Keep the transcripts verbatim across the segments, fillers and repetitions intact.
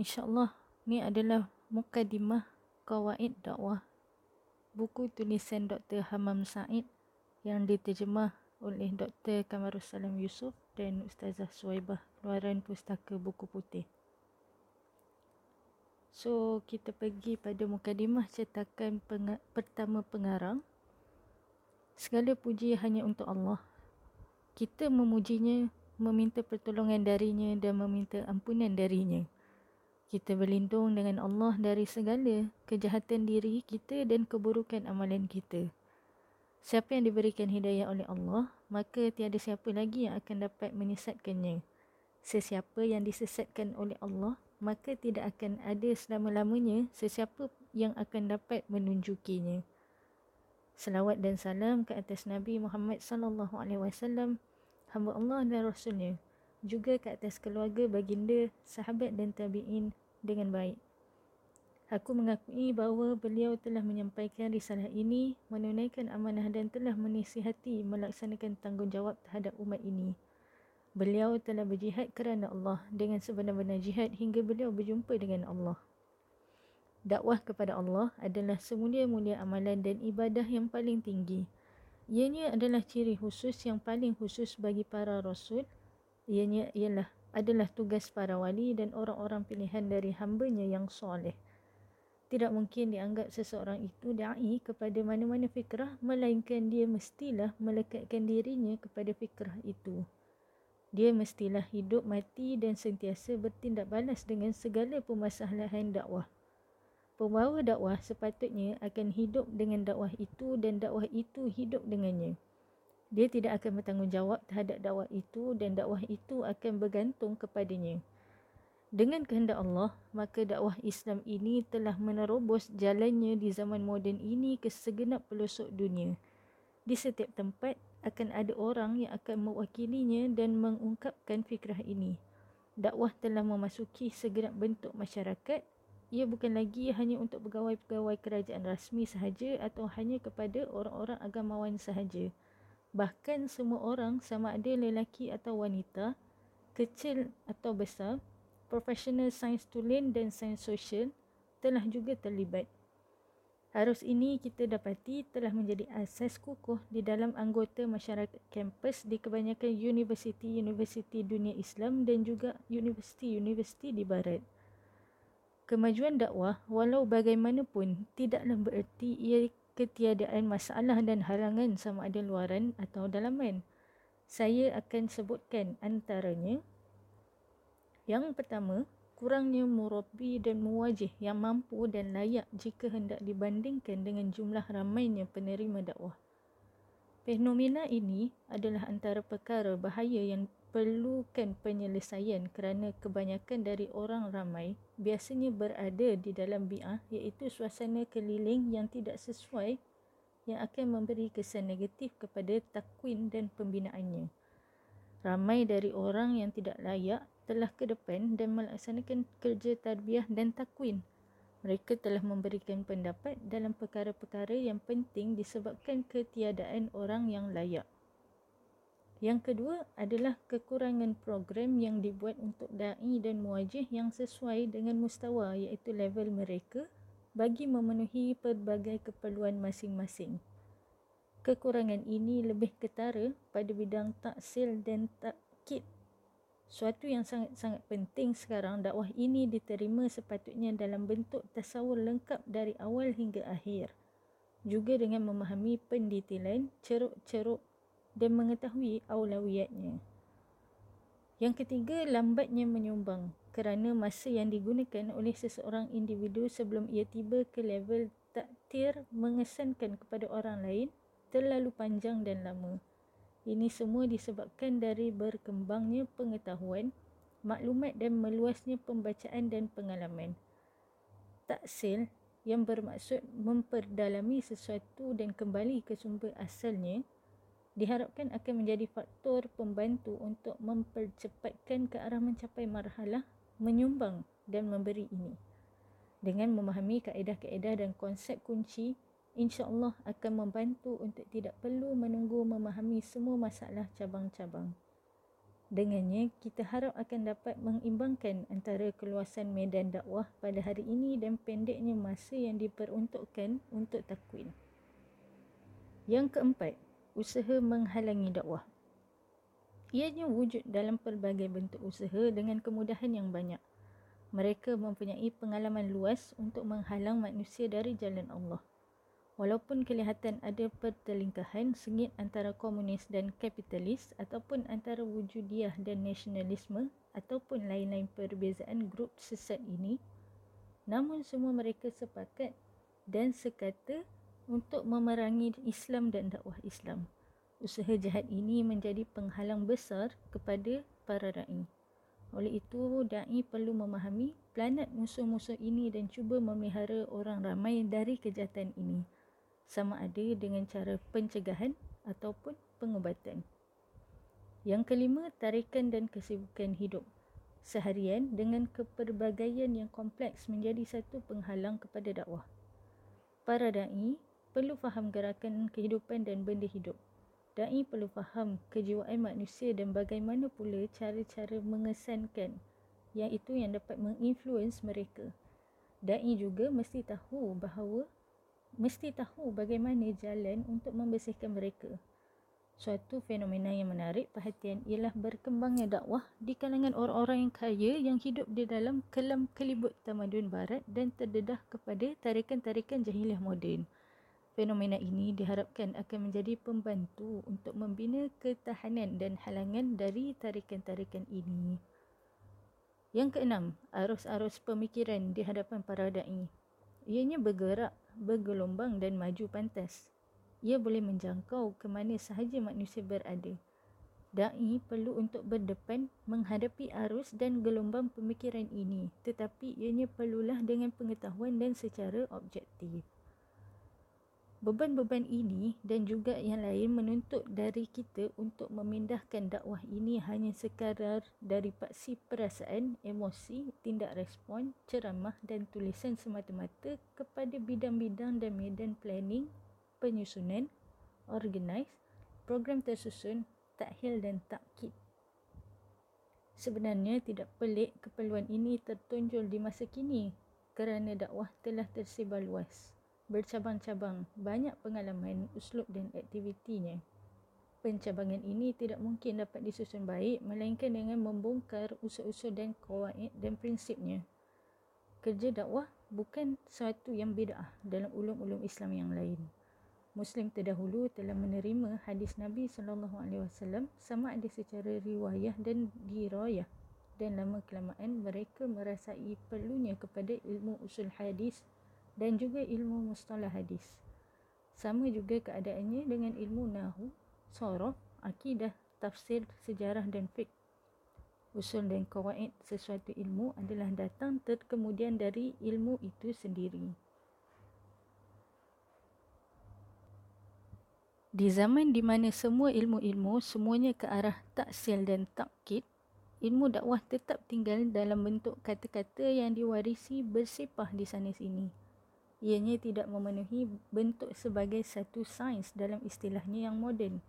InsyaAllah, ni adalah Muqaddimah Qawaid Dakwah, buku tulisan Doktor Hamam Sa'id yang diterjemah oleh Doktor Kamarussalam Yusuf dan Ustazah Suwaibah Luaran, Pustaka Buku Putih. So, kita pergi pada Muqaddimah cetakan penga- pertama pengarang. Segala puji hanya untuk Allah. Kita memujinya, meminta pertolongan darinya dan meminta ampunan darinya. Kita berlindung dengan Allah dari segala kejahatan diri kita dan keburukan amalan kita. Siapa yang diberikan hidayah oleh Allah, maka tiada siapa lagi yang akan dapat menyesatkannya. Sesiapa yang disesatkan oleh Allah, maka tidak akan ada selama-lamanya sesiapa yang akan dapat menunjukinya. Selawat dan salam ke atas Nabi Muhammad sallallahu alaihi wasallam, hamba Allah dan Rasulnya, juga ke atas keluarga, baginda, sahabat dan tabi'in dengan baik. Aku mengakui bahawa beliau telah menyampaikan risalah ini, menunaikan amanah dan telah menasihati melaksanakan tanggungjawab terhadap umat ini. Beliau telah berjihad kerana Allah dengan sebenar-benar jihad hingga beliau berjumpa dengan Allah. Dakwah kepada Allah adalah semulia-mulia amalan dan ibadah yang paling tinggi. Ianya adalah ciri khusus yang paling khusus bagi para rasul. Ianya ialah adalah tugas para wali dan orang-orang pilihan dari hamba-Nya yang soleh. Tidak mungkin dianggap seseorang itu da'i kepada mana-mana fikrah, melainkan dia mestilah melekatkan dirinya kepada fikrah itu. Dia mestilah hidup, mati dan sentiasa bertindak balas dengan segala permasalahan dakwah. Pembawa dakwah sepatutnya akan hidup dengan dakwah itu dan dakwah itu hidup dengannya. Dia tidak akan bertanggungjawab terhadap dakwah itu dan dakwah itu akan bergantung kepadanya. Dengan kehendak Allah, maka dakwah Islam ini telah menerobos jalannya di zaman moden ini ke segenap pelosok dunia. Di setiap tempat akan ada orang yang akan mewakilinya dan mengungkapkan fikrah ini. Dakwah telah memasuki segenap bentuk masyarakat. Ia bukan lagi hanya untuk pegawai-pegawai kerajaan rasmi sahaja atau hanya kepada orang-orang agamawan sahaja. Bahkan semua orang, sama ada lelaki atau wanita, kecil atau besar, profesional sains tulen dan sains sosial telah juga terlibat. Arus ini kita dapati telah menjadi asas kukuh di dalam anggota masyarakat kampus di kebanyakan universiti-universiti dunia Islam dan juga universiti-universiti di barat. Kemajuan dakwah, walau bagaimanapun, tidaklah bererti ia ketiadaan masalah dan halangan sama ada luaran atau dalaman. Saya akan sebutkan antaranya. Yang pertama, kurangnya murabbi dan muwajih yang mampu dan layak jika hendak dibandingkan dengan jumlah ramainya penerima dakwah. Fenomena ini adalah antara perkara bahaya yang perlukan penyelesaian kerana kebanyakan dari orang ramai biasanya berada di dalam bi'ah, iaitu suasana keliling yang tidak sesuai yang akan memberi kesan negatif kepada takwin dan pembinaannya. Ramai dari orang yang tidak layak telah ke depan dan melaksanakan kerja tarbiyah dan takwin. Mereka telah memberikan pendapat dalam perkara-perkara yang penting disebabkan ketiadaan orang yang layak. Yang kedua adalah kekurangan program yang dibuat untuk da'i dan muwajih yang sesuai dengan mustawa, iaitu level mereka, bagi memenuhi pelbagai keperluan masing-masing. Kekurangan ini lebih ketara pada bidang taksil dan takkid. Suatu yang sangat-sangat penting sekarang, dakwah ini diterima sepatutnya dalam bentuk tasawur lengkap dari awal hingga akhir, juga dengan memahami pendetailan, ceruk-ceruk dan mengetahui aulawiyatnya. Yang ketiga, lambatnya menyumbang kerana masa yang digunakan oleh seseorang individu sebelum ia tiba ke level takdir mengesankan kepada orang lain terlalu panjang dan lama. Ini semua disebabkan dari berkembangnya pengetahuan, maklumat dan meluasnya pembacaan dan pengalaman. Taksil yang bermaksud memperdalami sesuatu dan kembali ke sumber asalnya diharapkan akan menjadi faktor pembantu untuk mempercepatkan ke arah mencapai marhalah menyumbang dan memberi ini. Dengan memahami kaedah-kaedah dan konsep kunci, insya-Allah akan membantu untuk tidak perlu menunggu memahami semua masalah cabang-cabang. Dengannya, kita harap akan dapat mengimbangkan antara keluasan medan dakwah pada hari ini dan pendeknya masa yang diperuntukkan untuk takwin. Yang keempat, usaha menghalangi dakwah. Ianya wujud dalam pelbagai bentuk usaha dengan kemudahan yang banyak. Mereka mempunyai pengalaman luas untuk menghalang manusia dari jalan Allah. Walaupun kelihatan ada pertelingkahan sengit antara komunis dan kapitalis ataupun antara wujudiah dan nasionalisme ataupun lain-lain perbezaan grup sesat ini, namun semua mereka sepakat dan sekata untuk memerangi Islam dan dakwah Islam. Usaha jahat ini menjadi penghalang besar kepada para dai. Oleh itu, dai perlu memahami planet musuh-musuh ini dan cuba memelihara orang ramai dari kejahatan ini, sama ada dengan cara pencegahan ataupun pengobatan. Yang kelima, tarikan dan kesibukan hidup seharian dengan keperbagaian yang kompleks menjadi satu penghalang kepada dakwah. Para dai perlu faham gerakan kehidupan dan benda hidup. Dai perlu faham kejiwaan manusia dan bagaimana pula cara-cara mengesankan, iaitu yang dapat menginfluence mereka. Dai juga mesti tahu bahawa Mesti tahu bagaimana jalan untuk membersihkan mereka. Suatu fenomena yang menarik perhatian ialah berkembangnya dakwah di kalangan orang-orang yang kaya yang hidup di dalam kelam kelibut tamadun barat dan terdedah kepada tarikan-tarikan jahiliah moden. Fenomena ini diharapkan akan menjadi pembantu untuk membina ketahanan dan halangan dari tarikan-tarikan ini. Yang keenam, arus-arus pemikiran di hadapan para dai. Ianya bergerak, bergelombang dan maju pantas. Ia boleh menjangkau ke mana sahaja manusia berada. Dai perlu untuk berdepan menghadapi arus dan gelombang pemikiran ini, tetapi ianya perlulah dengan pengetahuan dan secara objektif. Beban-beban ini dan juga yang lain menuntut dari kita untuk memindahkan dakwah ini hanya sekadar dari paksi perasaan, emosi, tindak respon, ceramah dan tulisan semata-mata kepada bidang-bidang dan medan planning, penyusunan, organise, program tersusun, takhil dan takkid. Sebenarnya tidak pelik keperluan ini tertonjol di masa kini kerana dakwah telah tersebar luas, bercabang-cabang, banyak pengalaman, uslub dan aktivitinya. Pencabangan ini tidak mungkin dapat disusun baik melainkan dengan membongkar usul-usul dan kawaid dan prinsipnya. Kerja dakwah bukan suatu yang bid'ah dalam ulum-ulum Islam yang lain. Muslim terdahulu telah menerima hadis Nabi sallallahu alaihi wasallam sama ada secara riwayah dan dirayah, dan lama kelamaan mereka merasai perlunya kepada ilmu usul hadis dan juga ilmu mustalah hadis. Sama juga keadaannya dengan ilmu nahu, sorof, akidah, tafsir, sejarah dan fiqh. Usul dan kawaid sesuatu ilmu adalah datang terkemudian dari ilmu itu sendiri. Di zaman di mana semua ilmu-ilmu semuanya ke arah taksil dan takkid, ilmu dakwah tetap tinggal dalam bentuk kata-kata yang diwarisi bersepah di sana sini. Ianya tidak memenuhi bentuk sebagai satu sains dalam istilahnya yang moden.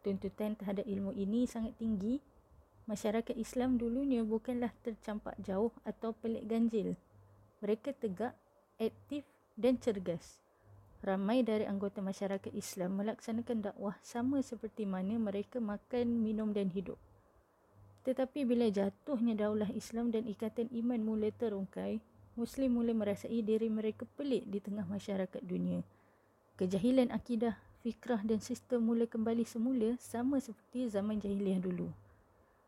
Tuntutan terhadap ilmu ini sangat tinggi. Masyarakat Islam dulunya bukanlah tercampak jauh atau pelik ganjil. Mereka tegak, aktif dan cergas. Ramai dari anggota masyarakat Islam melaksanakan dakwah sama seperti mana mereka makan, minum dan hidup. Tetapi bila jatuhnya daulah Islam dan ikatan iman mula terungkai, Muslim mula merasai diri mereka pelik di tengah masyarakat dunia. Kejahilan akidah, fikrah dan sistem mula kembali semula sama seperti zaman jahiliah dulu.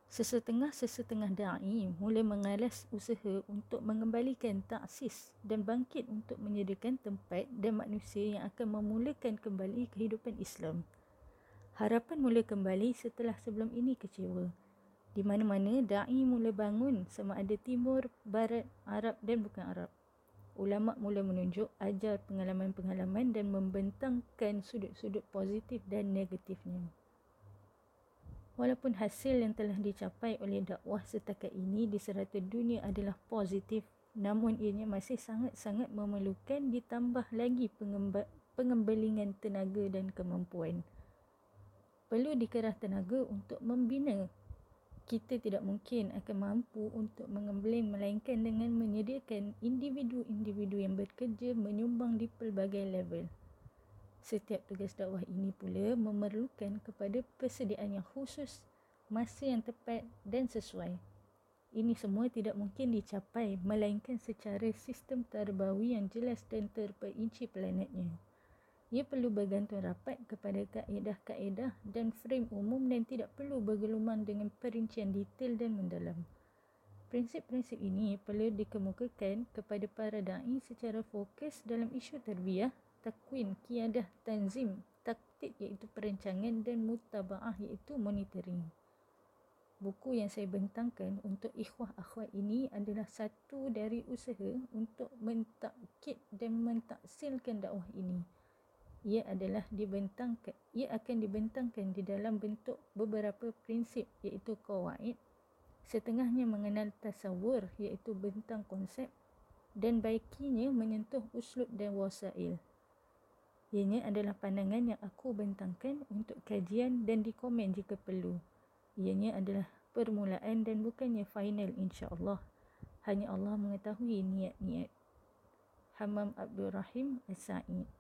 Sesetengah-sesetengah da'i mula mengalas usaha untuk mengembalikan taksis dan bangkit untuk menyediakan tempat dan manusia yang akan memulakan kembali kehidupan Islam. Harapan mula kembali setelah sebelum ini kecewa. Di mana-mana, da'i mula bangun sama ada timur, barat, Arab dan bukan Arab. Ulama' mula menunjuk, ajar pengalaman-pengalaman dan membentangkan sudut-sudut positif dan negatifnya. Walaupun hasil yang telah dicapai oleh dakwah setakat ini di serata dunia adalah positif, namun ianya masih sangat-sangat memerlukan ditambah lagi pengemba- pengembelingan tenaga dan kemampuan. Perlu dikerah tenaga untuk membina kita tidak mungkin akan mampu untuk mengemblem melainkan dengan menyediakan individu-individu yang bekerja menyumbang di pelbagai level. Setiap tugas dakwah ini pula memerlukan kepada persediaan yang khusus, masa yang tepat dan sesuai. Ini semua tidak mungkin dicapai melainkan secara sistem tarbawi yang jelas dan terperinci planetnya. Ia perlu bergantung rapat kepada kaedah-kaedah dan frame umum dan tidak perlu bergelumang dengan perincian detail dan mendalam. Prinsip-prinsip ini perlu dikemukakan kepada para da'i secara fokus dalam isu tarbiyah, takwin, kiadah, tanzim, taktik iaitu perancangan dan mutaba'ah iaitu monitoring. Buku yang saya bentangkan untuk ikhwah akhwat ini adalah satu dari usaha untuk mentakkid dan mentaksilkan dakwah ini. Ia adalah dibentangkan, ia akan dibentangkan di dalam bentuk beberapa prinsip iaitu qawaid, setengahnya mengenal tasawur iaitu bentang konsep dan baikinya menyentuh uslub dan wasail. Ianya adalah pandangan yang aku bentangkan untuk kajian dan dikomen jika perlu. Ianya adalah permulaan dan bukannya final insya-Allah. Hanya Allah mengetahui niat-niat. Hamam Abdul Rahim Sa'id.